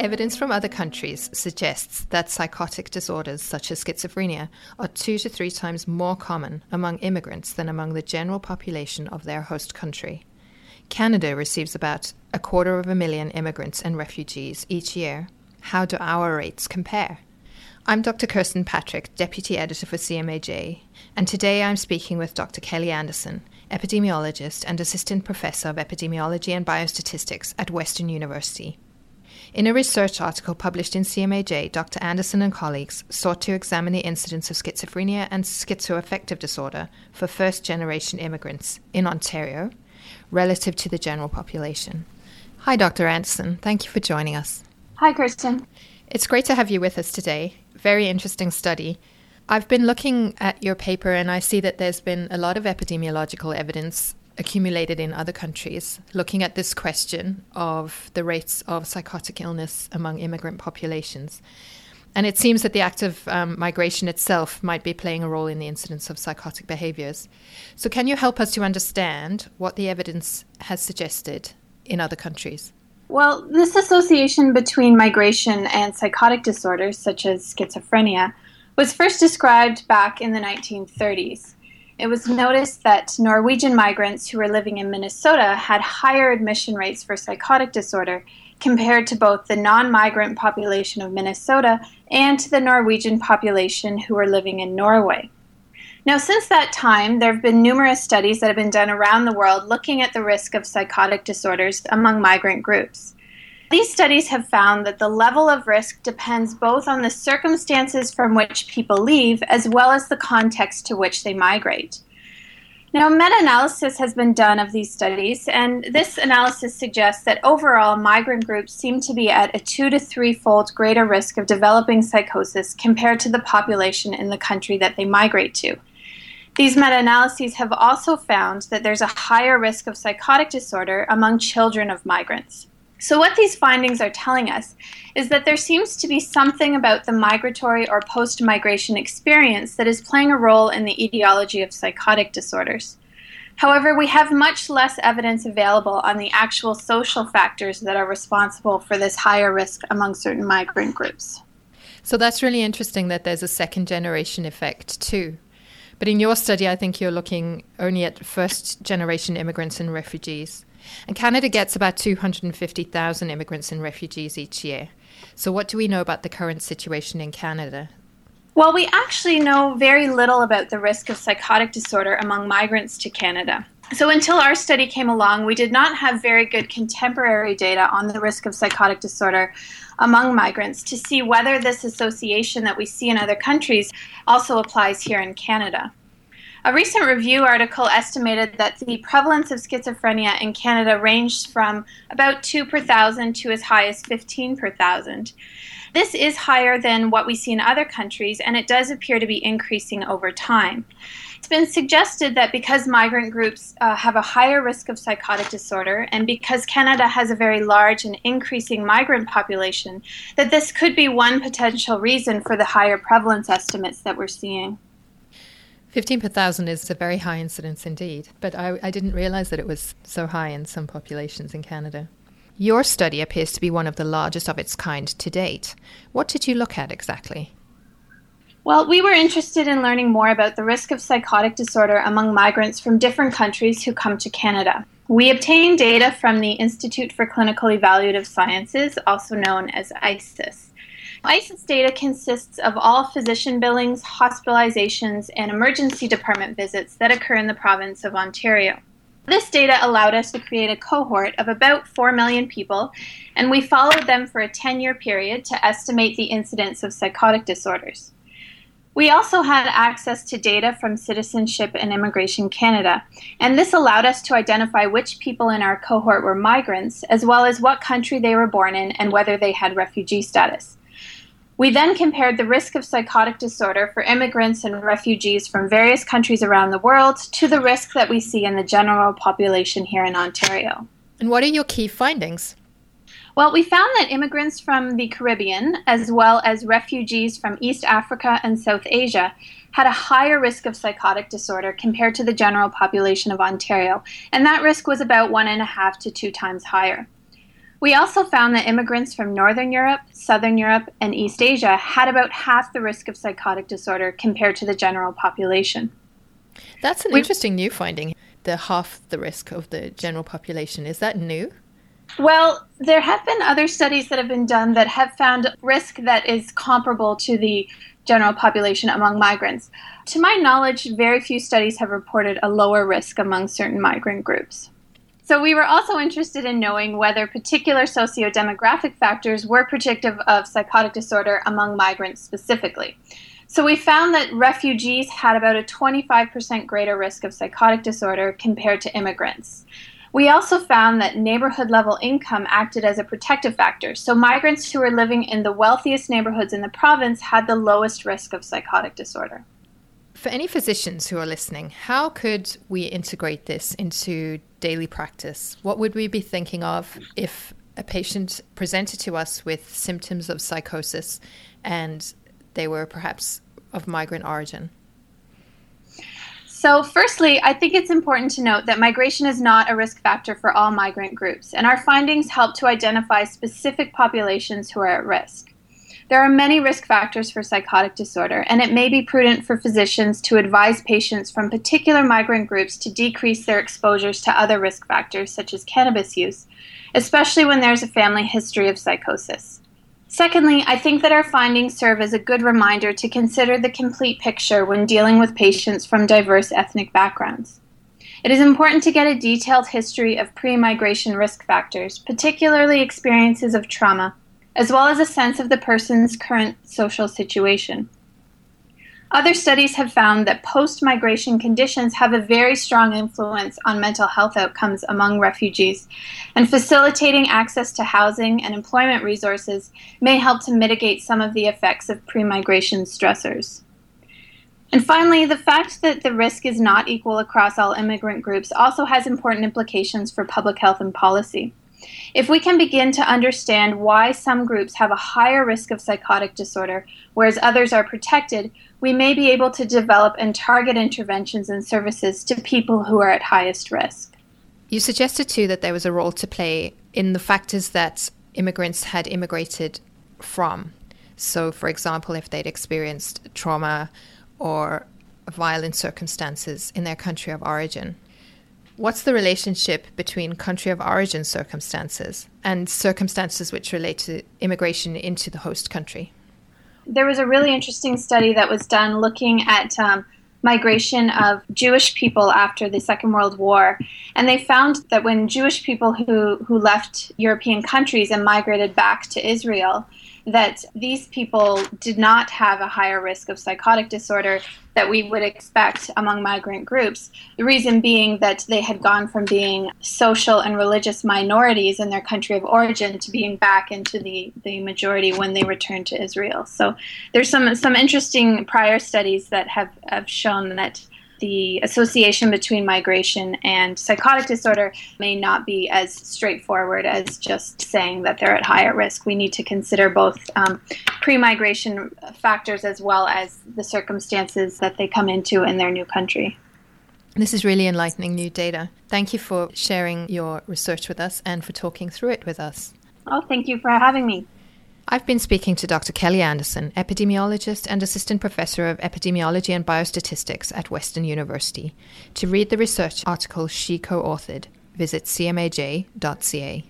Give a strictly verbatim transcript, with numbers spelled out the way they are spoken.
Evidence from other countries suggests that psychotic disorders such as schizophrenia are two to three times more common among immigrants than among the general population of their host country. Canada receives about a quarter of a million immigrants and refugees each year. How do our rates compare? I'm Doctor Kirsten Patrick, Deputy Editor for C M A J, and today I'm speaking with Doctor Kelly Anderson, epidemiologist and Assistant Professor of Epidemiology and Biostatistics at Western University. In a research article published in C M A J, Doctor Anderson and colleagues sought to examine the incidence of schizophrenia and schizoaffective disorder for first-generation immigrants in Ontario relative to the general population. Hi, Doctor Anderson. Thank you for joining us. Hi, Kirsten. It's great to have you with us today. Very interesting study. I've been looking at your paper and I see that there's been a lot of epidemiological evidence accumulated in other countries looking at this question of the rates of psychotic illness among immigrant populations. And it seems that the act of um, migration itself might be playing a role in the incidence of psychotic behaviors. So can you help us to understand what the evidence has suggested in other countries? Well, this association between migration and psychotic disorders, such as schizophrenia, was first described back in the nineteen thirties. It was noticed that Norwegian migrants who were living in Minnesota had higher admission rates for psychotic disorder compared to both the non-migrant population of Minnesota and to the Norwegian population who were living in Norway. Now, since that time, there have been numerous studies that have been done around the world looking at the risk of psychotic disorders among migrant groups. These studies have found that the level of risk depends both on the circumstances from which people leave as well as the context to which they migrate. Now, meta-analysis has been done of these studies, and this analysis suggests that overall migrant groups seem to be at a two to three-fold greater risk of developing psychosis compared to the population in the country that they migrate to. These meta-analyses have also found that there's a higher risk of psychotic disorder among children of migrants. So what these findings are telling us is that there seems to be something about the migratory or post-migration experience that is playing a role in the etiology of psychotic disorders. However, we have much less evidence available on the actual social factors that are responsible for this higher risk among certain migrant groups. So that's really interesting that there's a second generation effect too. But in your study, I think you're looking only at first generation immigrants and refugees. And Canada gets about two hundred fifty thousand immigrants and refugees each year. So what do we know about the current situation in Canada? Well, we actually know very little about the risk of psychotic disorder among migrants to Canada. So until our study came along, we did not have very good contemporary data on the risk of psychotic disorder among migrants to see whether this association that we see in other countries also applies here in Canada. A recent review article estimated that the prevalence of schizophrenia in Canada ranged from about two per thousand to as high as fifteen per thousand. This is higher than what we see in other countries, and it does appear to be increasing over time. It's been suggested that because migrant groups uh, have a higher risk of psychotic disorder, and because Canada has a very large and increasing migrant population, that this could be one potential reason for the higher prevalence estimates that we're seeing. fifteen per thousand is a very high incidence indeed, but I, I didn't realize that it was so high in some populations in Canada. Your study appears to be one of the largest of its kind to date. What did you look at exactly? Well, we were interested in learning more about the risk of psychotic disorder among migrants from different countries who come to Canada. We obtained data from the Institute for Clinical Evaluative Sciences, also known as ISIS. ISIS data consists of all physician billings, hospitalizations, and emergency department visits that occur in the province of Ontario. This data allowed us to create a cohort of about four million people, and we followed them for a ten-year period to estimate the incidence of psychotic disorders. We also had access to data from Citizenship and Immigration Canada, and this allowed us to identify which people in our cohort were migrants, as well as what country they were born in and whether they had refugee status. We then compared the risk of psychotic disorder for immigrants and refugees from various countries around the world to the risk that we see in the general population here in Ontario. And what are your key findings? Well, we found that immigrants from the Caribbean, as well as refugees from East Africa and South Asia, had a higher risk of psychotic disorder compared to the general population of Ontario, and that risk was about one and a half to two times higher. We also found that immigrants from Northern Europe, Southern Europe, and East Asia had about half the risk of psychotic disorder compared to the general population. That's an We've, interesting new finding, the half the risk of the general population. Is that new? Well, there have been other studies that have been done that have found risk that is comparable to the general population among migrants. To my knowledge, very few studies have reported a lower risk among certain migrant groups. So we were also interested in knowing whether particular socio-demographic factors were predictive of psychotic disorder among migrants specifically. So we found that refugees had about a twenty-five percent greater risk of psychotic disorder compared to immigrants. We also found that neighborhood-level income acted as a protective factor, so migrants who were living in the wealthiest neighborhoods in the province had the lowest risk of psychotic disorder. For any physicians who are listening, how could we integrate this into daily practice? What would we be thinking of if a patient presented to us with symptoms of psychosis and they were perhaps of migrant origin? So firstly, I think it's important to note that migration is not a risk factor for all migrant groups, and our findings help to identify specific populations who are at risk. There are many risk factors for psychotic disorder, and it may be prudent for physicians to advise patients from particular migrant groups to decrease their exposures to other risk factors, such as cannabis use, especially when there's a family history of psychosis. Secondly, I think that our findings serve as a good reminder to consider the complete picture when dealing with patients from diverse ethnic backgrounds. It is important to get a detailed history of pre-migration risk factors, particularly experiences of trauma, as well as a sense of the person's current social situation. Other studies have found that post-migration conditions have a very strong influence on mental health outcomes among refugees, and facilitating access to housing and employment resources may help to mitigate some of the effects of pre-migration stressors. And finally, the fact that the risk is not equal across all immigrant groups also has important implications for public health and policy. If we can begin to understand why some groups have a higher risk of psychotic disorder, whereas others are protected, we may be able to develop and target interventions and services to people who are at highest risk. You suggested too that there was a role to play in the factors that immigrants had immigrated from. So, for example, if they'd experienced trauma or violent circumstances in their country of origin. What's the relationship between country of origin circumstances and circumstances which relate to immigration into the host country? There was a really interesting study that was done looking at um, migration of Jewish people after the Second World War. And they found that when Jewish people who, who left European countries and migrated back to Israel, that these people did not have a higher risk of psychotic disorder that we would expect among migrant groups. The reason being that they had gone from being social and religious minorities in their country of origin to being back into the, the majority when they returned to Israel. So there's some, some interesting prior studies that have, have shown that the association between migration and psychotic disorder may not be as straightforward as just saying that they're at higher risk. We need to consider both um, pre-migration factors as well as the circumstances that they come into in their new country. This is really enlightening new data. Thank you for sharing your research with us and for talking through it with us. Oh, thank you for having me. I've been speaking to Doctor Kelly Anderson, epidemiologist and assistant professor of epidemiology and biostatistics at Western University. To read the research article she co-authored, visit C M A J dot C A.